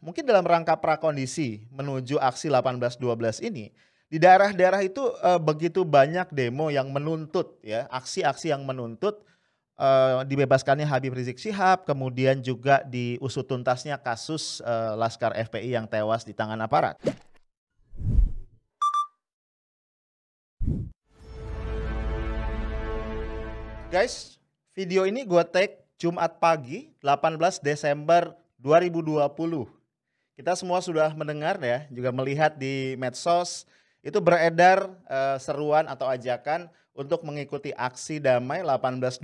mungkin dalam rangka prakondisi menuju aksi 18-12 ini, di daerah-daerah itu begitu banyak demo yang menuntut, ya, aksi-aksi yang menuntut dibebaskannya Habib Rizieq Shihab, kemudian juga diusut tuntasnya kasus Laskar FPI yang tewas di tangan aparat. Guys, video ini gue take Jumat pagi 18 Desember 2020. Kita semua sudah mendengar, ya, juga melihat di medsos itu beredar seruan atau ajakan untuk mengikuti aksi damai 18-12,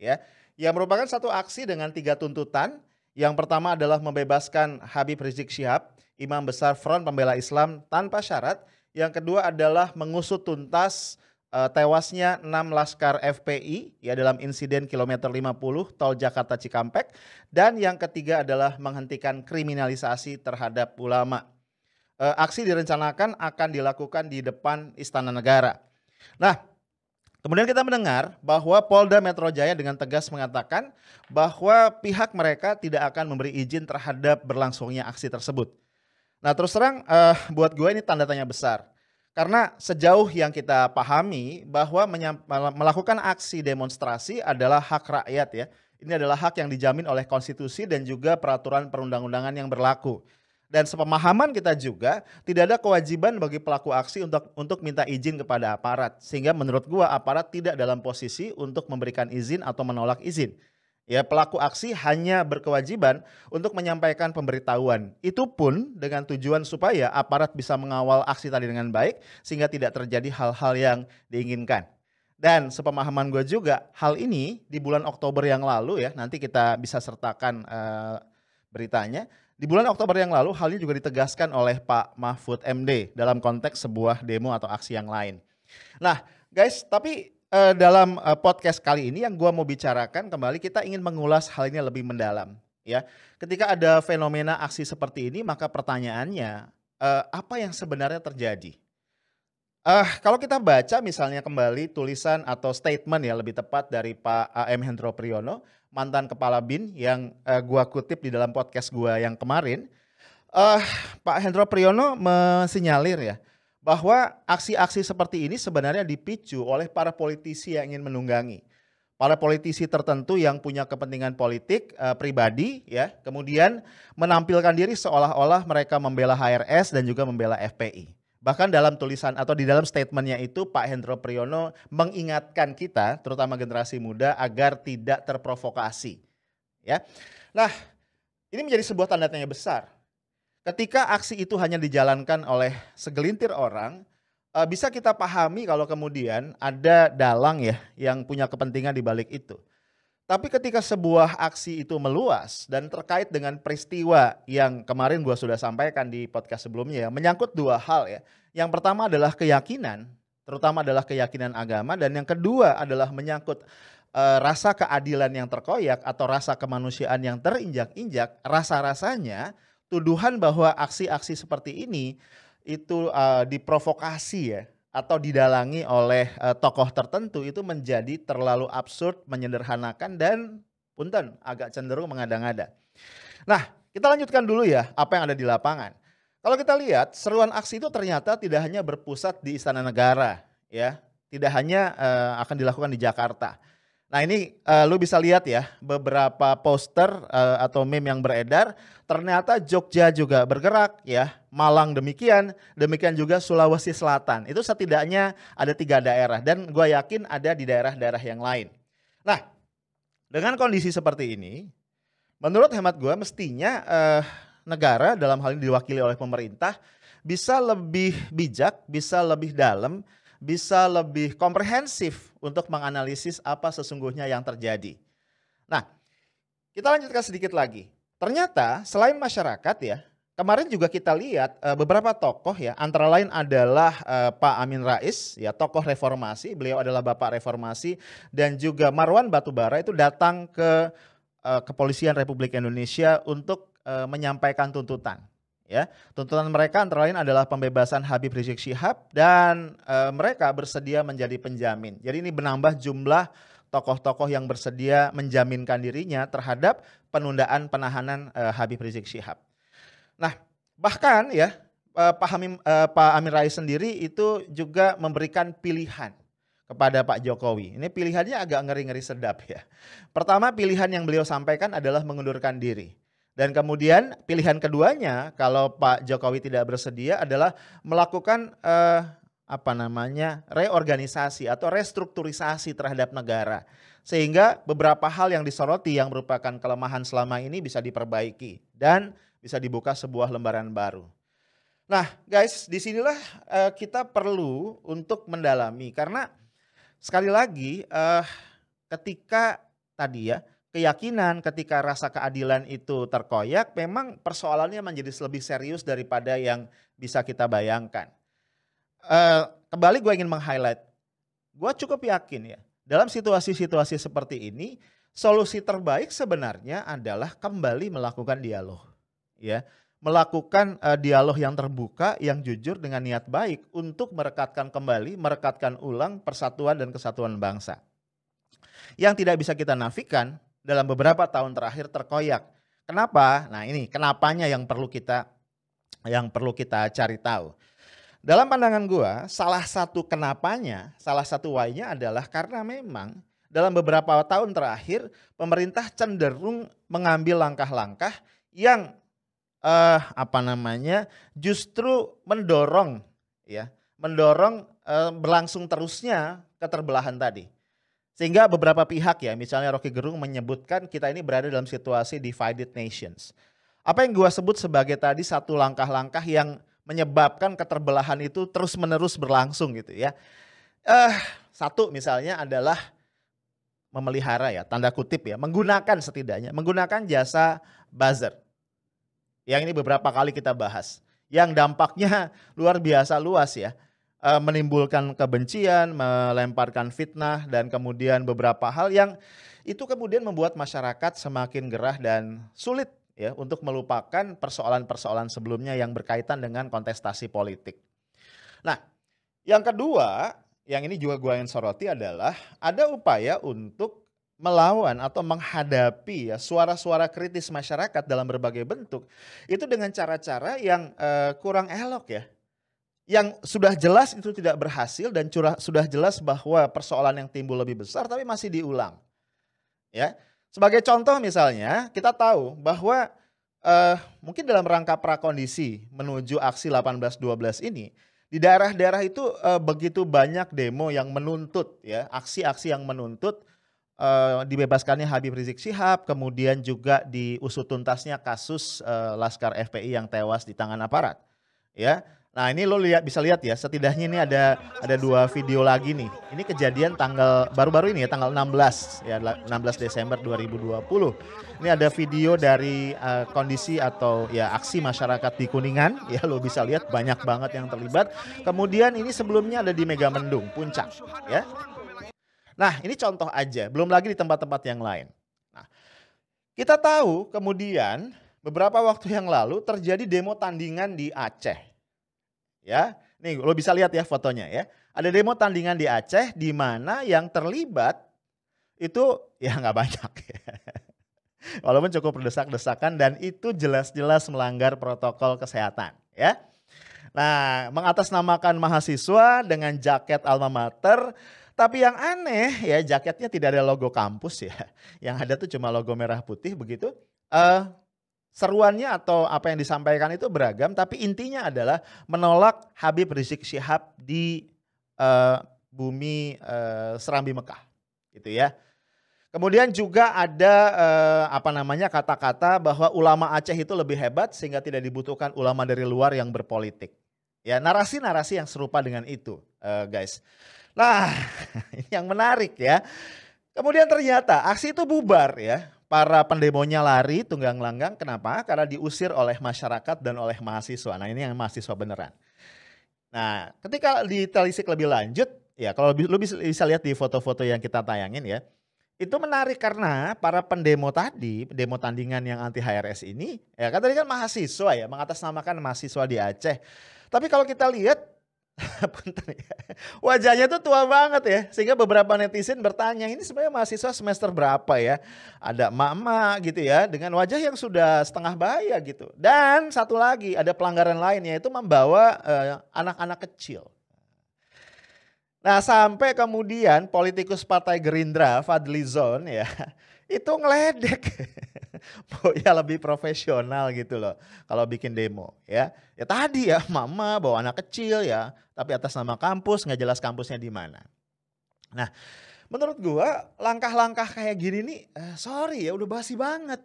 ya, yang merupakan satu aksi dengan 3 tuntutan. Yang pertama adalah membebaskan Habib Rizieq Shihab, Imam Besar Front Pembela Islam, tanpa syarat. Yang kedua adalah mengusut tuntas tewasnya 6 Laskar FPI, ya, dalam insiden kilometer 50 tol Jakarta Cikampek. Dan yang ketiga adalah menghentikan kriminalisasi terhadap ulama. Aksi direncanakan akan dilakukan di depan Istana Negara. Nah, kemudian kita mendengar bahwa Polda Metro Jaya dengan tegas mengatakan bahwa pihak mereka tidak akan memberi izin terhadap berlangsungnya aksi tersebut. Nah, terus terang buat gue ini tanda tanya besar. Karena sejauh yang kita pahami bahwa melakukan aksi demonstrasi adalah hak rakyat, ya. Ini adalah hak yang dijamin oleh konstitusi dan juga peraturan perundang-undangan yang berlaku. Dan sepemahaman kita juga tidak ada kewajiban bagi pelaku aksi untuk minta izin kepada aparat. Sehingga menurut gua aparat tidak dalam posisi untuk memberikan izin atau menolak izin. Ya, pelaku aksi hanya berkewajiban untuk menyampaikan pemberitahuan. Itu pun dengan tujuan supaya aparat bisa mengawal aksi tadi dengan baik sehingga tidak terjadi hal-hal yang diinginkan. Dan sepemahaman gue juga, hal ini di bulan Oktober yang lalu, ya, nanti kita bisa sertakan beritanya. Di bulan Oktober yang lalu hal ini juga ditegaskan oleh Pak Mahfud MD dalam konteks sebuah demo atau aksi yang lain. Nah, guys, tapi dalam podcast kali ini yang gue mau bicarakan kembali, kita ingin mengulas hal ini lebih mendalam, ya. Ketika ada fenomena aksi seperti ini, maka pertanyaannya apa yang sebenarnya terjadi? Kalau kita baca misalnya kembali tulisan atau statement, ya, lebih tepat dari Pak AM Hendro Priyono, mantan Kepala BIN, yang gue kutip di dalam podcast gue yang kemarin, Pak Hendro Priyono mensinyalir, ya, bahwa aksi-aksi seperti ini sebenarnya dipicu oleh para politisi yang ingin menunggangi. Para politisi tertentu yang punya kepentingan politik pribadi, ya, kemudian menampilkan diri seolah-olah mereka membela HRS dan juga membela FPI. Bahkan dalam tulisan atau di dalam statementnya itu Pak Hendro Priyono mengingatkan kita, terutama generasi muda, agar tidak terprovokasi, ya. Nah, ini menjadi sebuah tanda tanya besar. Ketika aksi itu hanya dijalankan oleh segelintir orang, bisa kita pahami kalau kemudian ada dalang, ya, yang punya kepentingan di balik itu. Tapi ketika sebuah aksi itu meluas dan terkait dengan peristiwa yang kemarin gue sudah sampaikan di podcast sebelumnya, ya, menyangkut dua hal, ya. Yang pertama adalah keyakinan, terutama adalah keyakinan agama, dan yang kedua adalah menyangkut rasa keadilan yang terkoyak atau rasa kemanusiaan yang terinjak-injak. Rasa-rasanya tuduhan bahwa aksi-aksi seperti ini itu diprovokasi, ya, atau didalangi oleh tokoh tertentu itu menjadi terlalu absurd, menyederhanakan, dan punten agak cenderung mengada-ngada. Nah, kita lanjutkan dulu, ya, apa yang ada di lapangan. Kalau kita lihat, seruan aksi itu ternyata tidak hanya berpusat di Istana Negara, ya, tidak hanya akan dilakukan di Jakarta. Nah, ini lu bisa lihat, ya, beberapa poster atau meme yang beredar. Ternyata Jogja juga bergerak, ya, Malang demikian, demikian juga Sulawesi Selatan. Itu setidaknya ada 3 daerah dan gue yakin ada di daerah-daerah yang lain. Nah, dengan kondisi seperti ini, menurut hemat gue mestinya negara, dalam hal ini diwakili oleh pemerintah, bisa lebih bijak, bisa lebih dalam, bisa lebih komprehensif untuk menganalisis apa sesungguhnya yang terjadi. Nah, kita lanjutkan sedikit lagi. Ternyata selain masyarakat, ya, kemarin juga kita lihat beberapa tokoh, ya, antara lain adalah Pak Amien Rais, ya, tokoh reformasi, beliau adalah bapak reformasi, dan juga Marwan Batubara itu datang ke Kepolisian Republik Indonesia untuk menyampaikan tuntutan. Ya, tuntutan mereka antara lain adalah pembebasan Habib Rizieq Shihab dan mereka bersedia menjadi penjamin. Jadi ini menambah jumlah tokoh-tokoh yang bersedia menjaminkan dirinya terhadap penundaan penahanan Habib Rizieq Shihab. Nah, bahkan ya Pak Amien Rais sendiri itu juga memberikan pilihan kepada Pak Jokowi. Ini pilihannya agak ngeri-ngeri sedap ya. Pertama, pilihan yang beliau sampaikan adalah mengundurkan diri. Dan kemudian pilihan keduanya kalau Pak Jokowi tidak bersedia adalah melakukan reorganisasi atau restrukturisasi terhadap negara. Sehingga beberapa hal yang disoroti yang merupakan kelemahan selama ini bisa diperbaiki dan bisa dibuka sebuah lembaran baru. Nah, guys, disinilah kita perlu untuk mendalami karena sekali lagi ketika tadi ya keyakinan, ketika rasa keadilan itu terkoyak, memang persoalannya menjadi lebih serius daripada yang bisa kita bayangkan. Kembali gue ingin meng-highlight, gue cukup yakin ya, dalam situasi-situasi seperti ini, solusi terbaik sebenarnya adalah kembali melakukan dialog. Ya, melakukan dialog yang terbuka, yang jujur dengan niat baik untuk merekatkan kembali, merekatkan ulang persatuan dan kesatuan bangsa. Yang tidak bisa kita nafikan, dalam beberapa tahun terakhir terkoyak. Kenapa? Nah ini kenapanya yang perlu kita cari tahu. Dalam pandangan gua, salah satu kenapanya, salah satu why-nya adalah karena memang dalam beberapa tahun terakhir pemerintah cenderung mengambil langkah-langkah yang justru mendorong ya, berlangsung terusnya keterbelahan tadi. Sehingga beberapa pihak ya, misalnya Rocky Gerung menyebutkan kita ini berada dalam situasi divided nations. Apa yang gua sebut sebagai tadi satu langkah-langkah yang menyebabkan keterbelahan itu terus-menerus berlangsung gitu ya. Satu misalnya adalah memelihara ya, tanda kutip ya, menggunakan setidaknya, menggunakan jasa buzzer. Yang ini beberapa kali kita bahas, yang dampaknya luar biasa luas ya. Menimbulkan kebencian, melemparkan fitnah, dan kemudian beberapa hal yang itu kemudian membuat masyarakat semakin gerah dan sulit ya untuk melupakan persoalan-persoalan sebelumnya yang berkaitan dengan kontestasi politik. Nah, yang kedua, yang ini juga gue ingin soroti adalah ada upaya untuk melawan atau menghadapi ya suara-suara kritis masyarakat dalam berbagai bentuk itu dengan cara-cara yang kurang elok ya. Yang sudah jelas itu tidak berhasil dan sudah jelas bahwa persoalan yang timbul lebih besar tapi masih diulang. Ya. Sebagai contoh misalnya kita tahu bahwa mungkin dalam rangka prakondisi menuju aksi 18-12 ini di daerah-daerah itu begitu banyak demo yang menuntut ya, aksi-aksi yang menuntut dibebaskannya Habib Rizieq Shihab, kemudian juga diusut tuntasnya kasus Laskar FPI yang tewas di tangan aparat. Ya. Nah ini lo bisa lihat ya, setidaknya ini ada dua video lagi nih. Ini kejadian tanggal baru-baru ini ya, tanggal 16 ya, 16 Desember 2020. Ini ada video dari kondisi atau ya aksi masyarakat di Kuningan ya, lo bisa lihat banyak banget yang terlibat. Kemudian ini sebelumnya ada di Megamendung Puncak ya. Nah ini contoh aja, belum lagi di tempat-tempat yang lain. Nah, kita tahu kemudian beberapa waktu yang lalu terjadi demo tandingan di Aceh. Ya, nih lo bisa lihat ya fotonya ya. Ada demo tandingan di Aceh di mana yang terlibat itu ya nggak banyak. Walaupun cukup berdesak-desakan dan itu jelas-jelas melanggar protokol kesehatan ya. Nah, mengatasnamakan mahasiswa dengan jaket alma mater, tapi yang aneh ya jaketnya tidak ada logo kampus ya. Yang ada tuh cuma logo merah putih begitu. Seruannya atau apa yang disampaikan itu beragam, tapi intinya adalah menolak Habib Rizieq Shihab di bumi Serambi Mekah, gitu ya. Kemudian juga ada kata-kata bahwa ulama Aceh itu lebih hebat sehingga tidak dibutuhkan ulama dari luar yang berpolitik. Ya, narasi-narasi yang serupa dengan itu, guys. Nah, ini yang menarik ya. Kemudian ternyata aksi itu bubar ya. Para pendemonya lari tunggang-langgang, kenapa? Karena diusir oleh masyarakat dan oleh mahasiswa. Nah ini yang mahasiswa beneran. Nah ketika ditelisik lebih lanjut, ya kalau lu bisa lihat di foto-foto yang kita tayangin ya. Itu menarik karena para pendemo tadi, demo tandingan yang anti HRS ini, ya kan tadi kan mahasiswa ya, mengatasnamakan mahasiswa di Aceh. Tapi kalau kita lihat Wajahnya tuh tua banget ya, sehingga beberapa netizen bertanya, ini sebenarnya mahasiswa semester berapa ya? Ada emak-emak gitu ya, dengan wajah yang sudah setengah bahaya gitu. Dan satu lagi ada pelanggaran lain, yaitu membawa anak-anak kecil. Nah, sampai kemudian politikus partai Gerindra Fadli Zon ya, itu ngeledek. Ya lebih profesional gitu loh kalau bikin demo ya. Ya tadi ya, mama bawa anak kecil ya, tapi atas nama kampus, nggak jelas kampusnya di mana. Nah, menurut gua langkah-langkah kayak gini nih sorry ya udah basi banget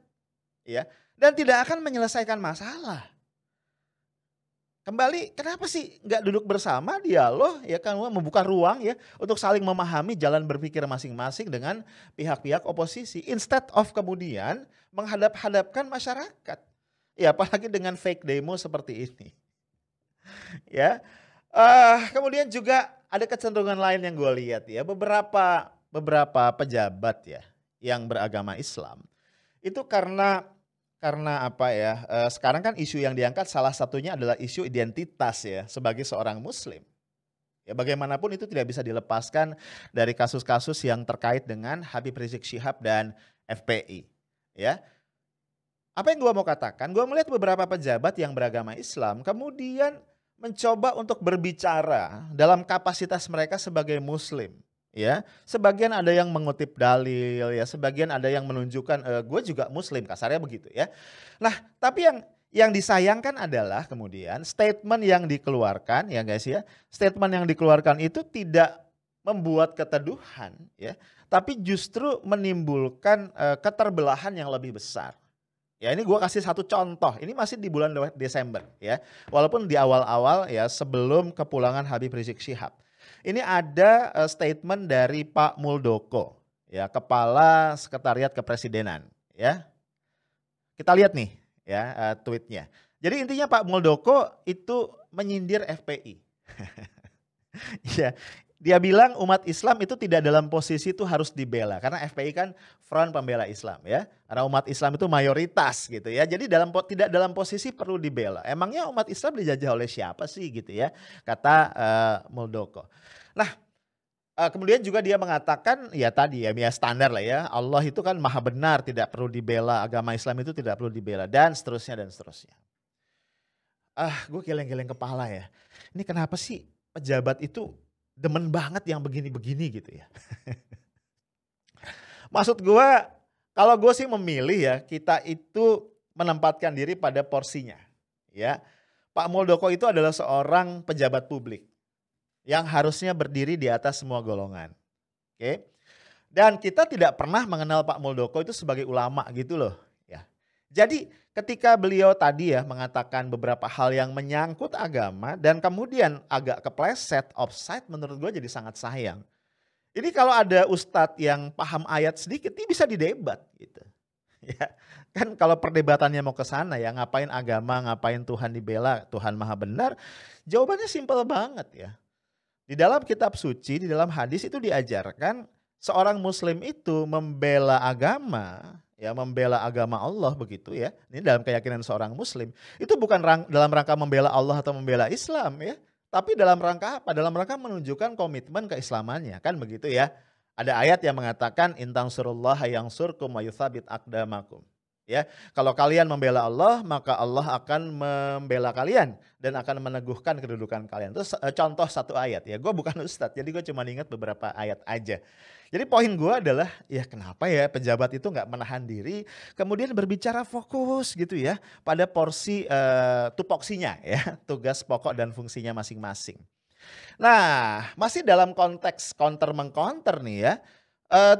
ya, dan tidak akan menyelesaikan masalah. Kembali, kenapa sih nggak duduk bersama dialog ya, kan membuka ruang ya untuk saling memahami jalan berpikir masing-masing dengan pihak-pihak oposisi, instead of kemudian menghadap-hadapkan masyarakat ya, apalagi dengan fake demo seperti ini ya. Kemudian juga ada kecenderungan lain yang gue lihat ya, beberapa pejabat ya yang beragama Islam itu karena apa ya, sekarang kan isu yang diangkat salah satunya adalah isu identitas ya sebagai seorang muslim. Ya bagaimanapun itu tidak bisa dilepaskan dari kasus-kasus yang terkait dengan Habib Rizieq Shihab dan FPI. Ya. Apa yang gua mau katakan, gua melihat beberapa pejabat yang beragama Islam kemudian mencoba untuk berbicara dalam kapasitas mereka sebagai muslim. Ya, sebagian ada yang mengutip dalil ya, sebagian ada yang menunjukkan gue juga muslim, kasarnya begitu ya. Nah, tapi yang disayangkan adalah kemudian statement yang dikeluarkan ya guys ya. Statement yang dikeluarkan itu tidak membuat keteduhan ya, tapi justru menimbulkan keterbelahan yang lebih besar. Ya ini gue kasih satu contoh, ini masih di bulan Desember ya. Walaupun di awal-awal ya sebelum kepulangan Habib Rizieq Shihab. Ini ada statement dari Pak Moeldoko, ya, Kepala Sekretariat Kepresidenan, ya. Kita lihat nih, ya, tweetnya. Jadi intinya Pak Moeldoko itu menyindir FPI. Ya, dia bilang umat Islam itu tidak dalam posisi itu harus dibela, karena FPI kan Front Pembela Islam, ya. Karena umat Islam itu mayoritas, gitu ya. Jadi tidak dalam posisi perlu dibela. Emangnya umat Islam dijajah oleh siapa sih, gitu ya? Kata Moeldoko. Nah, kemudian juga dia mengatakan, ya tadi ya standar lah ya, Allah itu kan maha benar, tidak perlu dibela, agama Islam itu tidak perlu dibela, dan seterusnya, dan seterusnya. Gue geleng-geleng kepala ya, ini kenapa sih pejabat itu demen banget yang begini-begini gitu ya. Maksud gue, kalau gue sih memilih ya, kita itu menempatkan diri pada porsinya ya. Pak Moeldoko itu adalah seorang pejabat publik yang harusnya berdiri di atas semua golongan. Oke. Dan kita tidak pernah mengenal Pak Moeldoko itu sebagai ulama gitu loh. Ya. Jadi ketika beliau tadi ya mengatakan beberapa hal yang menyangkut agama dan kemudian agak kepleset, offside, menurut gue jadi sangat sayang. Ini kalau ada ustadz yang paham ayat sedikit ini bisa didebat gitu. Ya. Kan kalau perdebatannya mau ke sana ya, ngapain agama, ngapain Tuhan dibela, Tuhan maha benar. Jawabannya simpel banget ya. Di dalam kitab suci, di dalam hadis itu diajarkan seorang muslim itu membela agama Allah begitu ya. Ini dalam keyakinan seorang muslim. Itu bukan dalam rangka membela Allah atau membela Islam ya. Tapi dalam rangka apa? Dalam rangka menunjukkan komitmen keislamannya, kan begitu ya. Ada ayat yang mengatakan in tansurullaha yansurkum wa yuthabit aqdamakum. Ya, kalau kalian membela Allah, maka Allah akan membela kalian dan akan meneguhkan kedudukan kalian. Terus contoh satu ayat ya, gue bukan ustadz, jadi gue cuma ingat beberapa ayat aja. Jadi poin gue adalah ya kenapa ya pejabat itu nggak menahan diri, kemudian berbicara fokus gitu ya pada porsi tupoksinya ya, tugas pokok dan fungsinya masing-masing. Nah, masih dalam konteks counter mengcounter nih ya.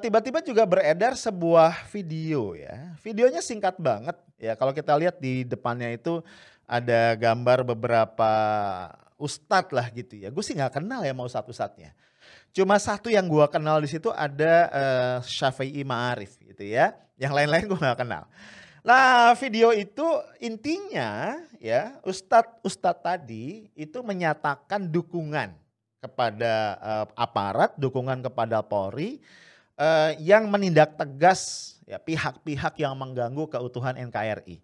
Tiba-tiba juga beredar sebuah video ya. Videonya singkat banget ya. Kalau kita lihat di depannya itu ada gambar beberapa ustadz lah gitu ya. Gue sih nggak kenal ya mau ustadz-ustadznya. Cuma satu yang gue kenal di situ ada Syafi'i Ma'arif gitu ya. Yang lain-lain gue nggak kenal. Nah video itu intinya ya ustadz-ustadz tadi itu menyatakan dukungan kepada aparat, dukungan kepada Polri. Yang menindak tegas ya pihak-pihak yang mengganggu keutuhan NKRI.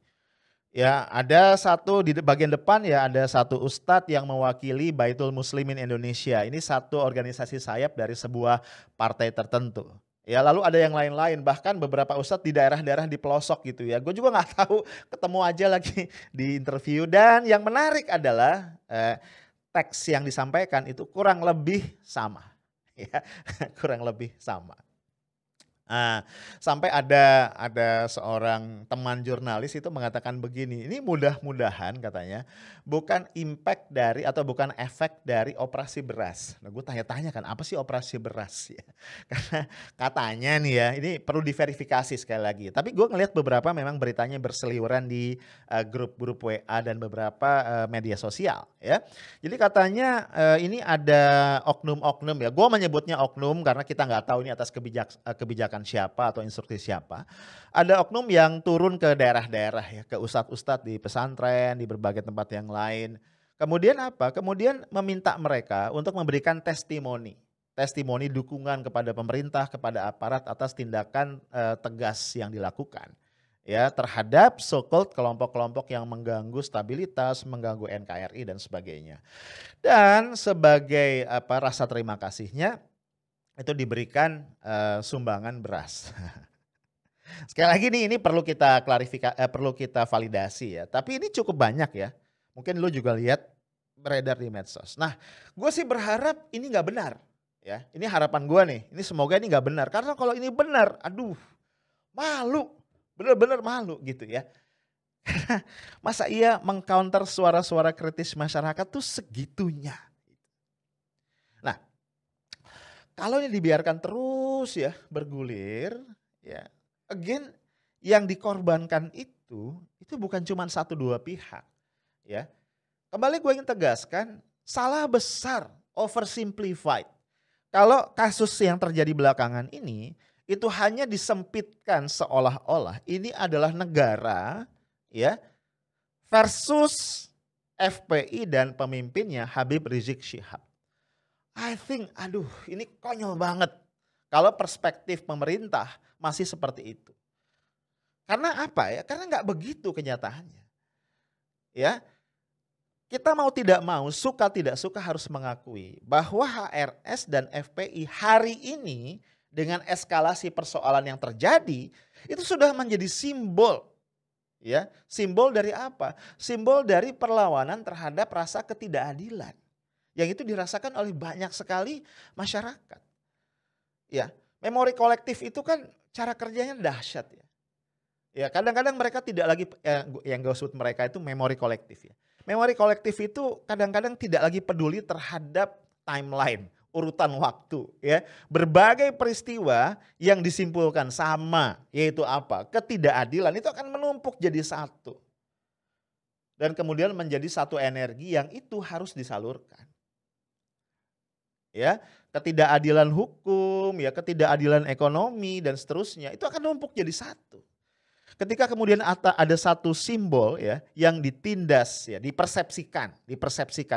Ya, ada satu di bagian depan ya, ada satu ustadz yang mewakili Baitul Muslimin Indonesia. Ini satu organisasi sayap dari sebuah partai tertentu. Ya, lalu ada yang lain-lain, bahkan beberapa ustadz di daerah-daerah di pelosok gitu ya. Gue juga nggak tahu, ketemu aja lagi di interview. Dan yang menarik adalah teks yang disampaikan itu kurang lebih sama. Ya, kurang lebih sama. Nah, sampai ada seorang teman jurnalis itu mengatakan begini, ini mudah-mudahan katanya bukan impact dari atau bukan efek dari operasi beras. Nah, gue tanya-tanya kan apa sih operasi beras ya? Karena katanya nih ya, ini perlu diverifikasi sekali lagi. Tapi gue ngelihat beberapa memang beritanya berseliweran di grup-grup WA dan beberapa media sosial ya. Jadi katanya ini ada oknum-oknum ya. Gue menyebutnya oknum karena kita nggak tahu ini atas kebijakan siapa atau instruksi siapa. Ada oknum yang turun ke daerah-daerah ya, ke ustadz-ustadz di pesantren, di berbagai tempat yang lain. Kemudian apa? Kemudian meminta mereka untuk memberikan testimoni. Testimoni dukungan kepada pemerintah, kepada aparat atas tindakan tegas yang dilakukan. Ya, terhadap so-called kelompok-kelompok yang mengganggu stabilitas, mengganggu NKRI dan sebagainya. Dan sebagai apa rasa terima kasihnya, itu diberikan sumbangan beras. Sekali lagi nih, ini perlu kita klarifikasi, perlu kita validasi ya. Tapi ini cukup banyak ya. Mungkin lu juga lihat beredar di medsos. Nah, gue sih berharap ini nggak benar ya. Ini harapan gue nih. Ini semoga ini nggak benar. Karena kalau ini benar, aduh, malu, bener-bener malu gitu ya. Masa iya mengcounter suara-suara kritis masyarakat tuh segitunya. Kalau ini dibiarkan terus ya bergulir, ya again yang dikorbankan itu bukan cuma satu dua pihak, ya. Kembali gue ingin tegaskan, salah besar oversimplified. Kalau kasus yang terjadi belakangan ini itu hanya disempitkan seolah-olah ini adalah negara, ya, versus FPI dan pemimpinnya Habib Rizieq Shihab. I think, aduh ini konyol banget kalau perspektif pemerintah masih seperti itu. Karena apa ya? Karena nggak begitu kenyataannya. Ya, kita mau tidak mau, suka tidak suka harus mengakui bahwa HRS dan FPI hari ini dengan eskalasi persoalan yang terjadi itu sudah menjadi simbol. Ya, simbol dari apa? Simbol dari perlawanan terhadap rasa ketidakadilan. Yang itu dirasakan oleh banyak sekali masyarakat. Ya, memori kolektif itu kan cara kerjanya dahsyat ya. Ya, kadang-kadang mereka tidak lagi yang gue sebut mereka itu memori kolektif ya. Memori kolektif itu kadang-kadang tidak lagi peduli terhadap timeline, urutan waktu ya. Berbagai peristiwa yang disimpulkan sama, yaitu apa? Ketidakadilan itu akan menumpuk jadi satu. Dan kemudian menjadi satu energi yang itu harus disalurkan. Ya, ketidakadilan hukum, ya ketidakadilan ekonomi dan seterusnya itu akan numpuk jadi satu. Ketika kemudian ada satu simbol ya yang ditindas ya, dipersepsikan,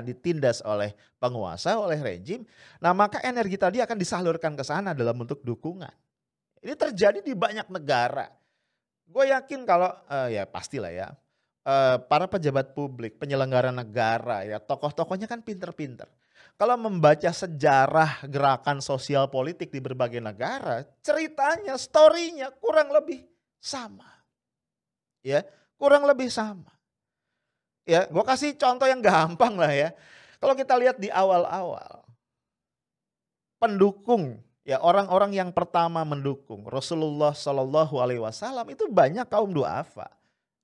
ditindas oleh penguasa, oleh rejim, nah maka energi tadi akan disalurkan ke sana dalam bentuk dukungan. Ini terjadi di banyak negara. Gue yakin kalau ya pastilah ya para pejabat publik, penyelenggara negara ya, tokoh-tokohnya kan pinter-pinter. Kalau membaca sejarah gerakan sosial politik di berbagai negara, ceritanya, story-nya kurang lebih sama. Ya, kurang lebih sama. Ya, gue kasih contoh yang gampang lah ya. Kalau kita lihat di awal-awal, pendukung ya orang-orang yang pertama mendukung Rasulullah Shallallahu Alaihi Wasallam itu banyak kaum du'afa.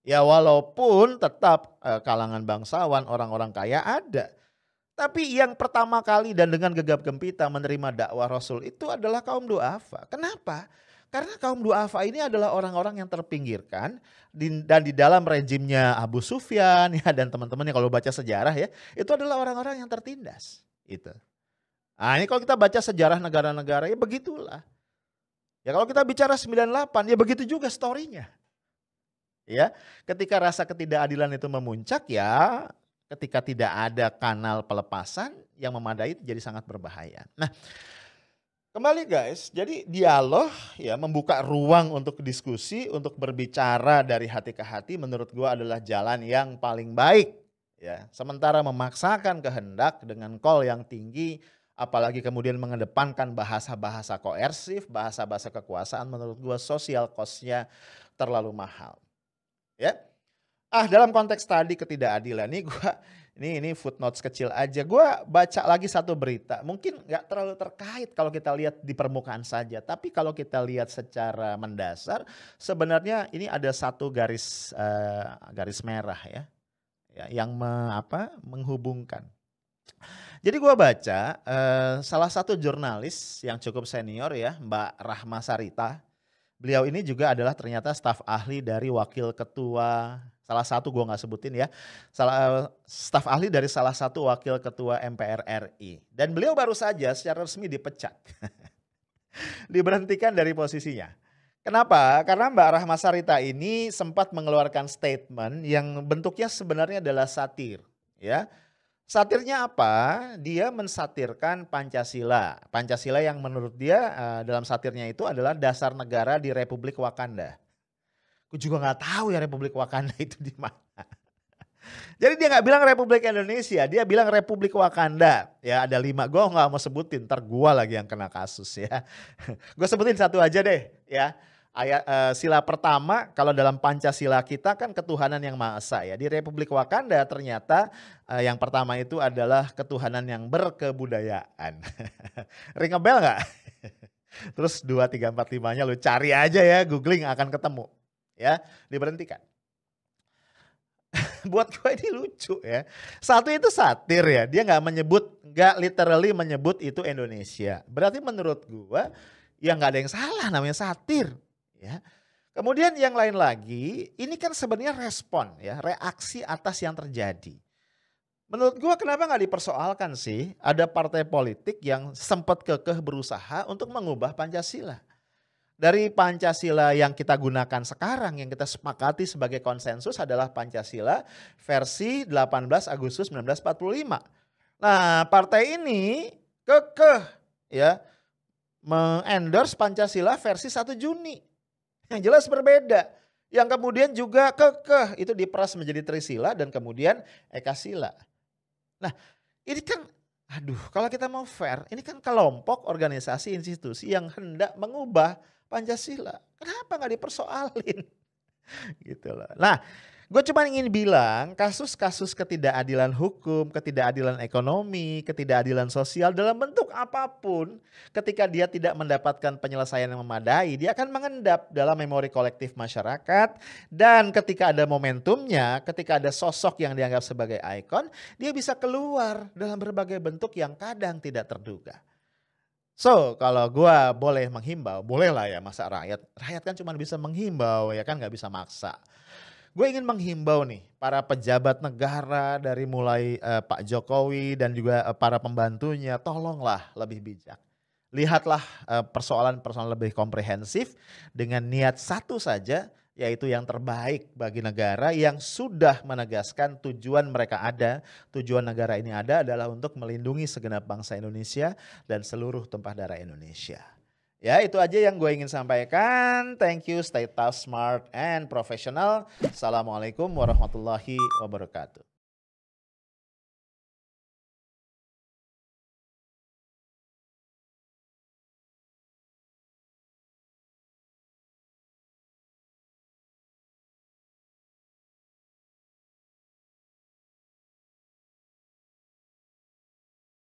Ya walaupun tetap kalangan bangsawan, orang-orang kaya ada. Tapi yang pertama kali dan dengan gegap gempita menerima dakwah Rasul itu adalah kaum du'afa. Kenapa? Karena kaum du'afa ini adalah orang-orang yang terpinggirkan dan di dalam rejimnya Abu Sufyan ya, dan teman-temannya kalau baca sejarah ya, itu adalah orang-orang yang tertindas. Itu. Nah ini kalau kita baca sejarah negara-negara ya begitulah. Ya kalau kita bicara 98 ya begitu juga story-nya. Ya, ketika rasa ketidakadilan itu memuncak ya, ketika tidak ada kanal pelepasan yang memadai jadi sangat berbahaya. Nah, Kembali guys, jadi dialog ya membuka ruang untuk diskusi, untuk berbicara dari hati ke hati menurut gua adalah jalan yang paling baik ya. Sementara memaksakan kehendak dengan call yang tinggi, apalagi kemudian mengedepankan bahasa-bahasa koersif, bahasa-bahasa kekuasaan, menurut gua sosial cost-nya terlalu mahal. Ya. Ah, dalam konteks tadi ketidakadilan nih ini footnotes kecil aja. Gua baca lagi satu berita. Mungkin nggak terlalu terkait kalau kita lihat di permukaan saja. Tapi kalau kita lihat secara mendasar, sebenarnya ini ada satu garis merah ya, yang menghubungkan. Jadi gua baca salah satu jurnalis yang cukup senior ya, Mbak Rahma Sarita. Beliau ini juga adalah ternyata staf ahli dari wakil ketua. Salah satu gue gak sebutin ya, staf ahli dari salah satu wakil ketua MPR RI. Dan beliau baru saja secara resmi dipecat. Diberhentikan dari posisinya. Kenapa? Karena Mbak Rahma Sarita ini sempat mengeluarkan statement yang bentuknya sebenarnya adalah satir. Ya. Satirnya apa? Dia mensatirkan Pancasila. Pancasila yang menurut dia dalam satirnya itu adalah dasar negara di Republik Wakanda. Gue juga gak tahu ya Republik Wakanda itu di mana. Jadi dia gak bilang Republik Indonesia, dia bilang Republik Wakanda. Ya ada 5, gue gak mau sebutin, ntar gue lagi yang kena kasus ya. Gue sebutin satu aja deh ya. Sila pertama, kalau dalam Pancasila kita kan ketuhanan yang Maha Esa ya. Di Republik Wakanda ternyata yang pertama itu adalah ketuhanan yang berkebudayaan. Ring a bell gak? Terus 2, 3, 4, 5-nya lu cari aja ya, googling akan ketemu. Ya, diberhentikan. Buat gue ini lucu ya. Satu itu satir ya, dia gak menyebut, gak literally menyebut itu Indonesia. Berarti menurut gue ya gak ada yang salah, namanya satir. Ya. Kemudian yang lain lagi, ini kan sebenarnya respon ya, reaksi atas yang terjadi. Menurut gue kenapa gak dipersoalkan sih, ada partai politik yang sempat kekeh berusaha untuk mengubah Pancasila. Dari Pancasila yang kita gunakan sekarang, yang kita sepakati sebagai konsensus adalah Pancasila versi 18 Agustus 1945. Nah, partai ini kekeh ya mengendorse Pancasila versi 1 Juni. Yang jelas berbeda. Yang kemudian juga kekeh itu diperas menjadi Trisila dan kemudian Ekasila. Nah, ini kan aduh, kalau kita mau fair, ini kan kelompok, organisasi, institusi yang hendak mengubah Pancasila. Kenapa nggak dipersoalin? Gitu loh. Nah, gue cuma ingin bilang kasus-kasus ketidakadilan hukum, ketidakadilan ekonomi, ketidakadilan sosial dalam bentuk apapun ketika dia tidak mendapatkan penyelesaian yang memadai, dia akan mengendap dalam memori kolektif masyarakat dan ketika ada momentumnya, ketika ada sosok yang dianggap sebagai ikon, dia bisa keluar dalam berbagai bentuk yang kadang tidak terduga. So kalau gue boleh menghimbau, bolehlah ya masa rakyat kan cuma bisa menghimbau ya kan, nggak bisa maksa. Gue ingin menghimbau nih para pejabat negara dari mulai Pak Jokowi dan juga para pembantunya, tolonglah lebih bijak. Lihatlah persoalan-persoalan lebih komprehensif dengan niat satu saja, yaitu yang terbaik bagi negara yang sudah menegaskan tujuan mereka ada. Tujuan negara ini ada adalah untuk melindungi segenap bangsa Indonesia dan seluruh tumpah darah Indonesia. Ya itu aja yang gue ingin sampaikan. Thank you, stay tough, smart, and professional. Assalamualaikum warahmatullahi wabarakatuh.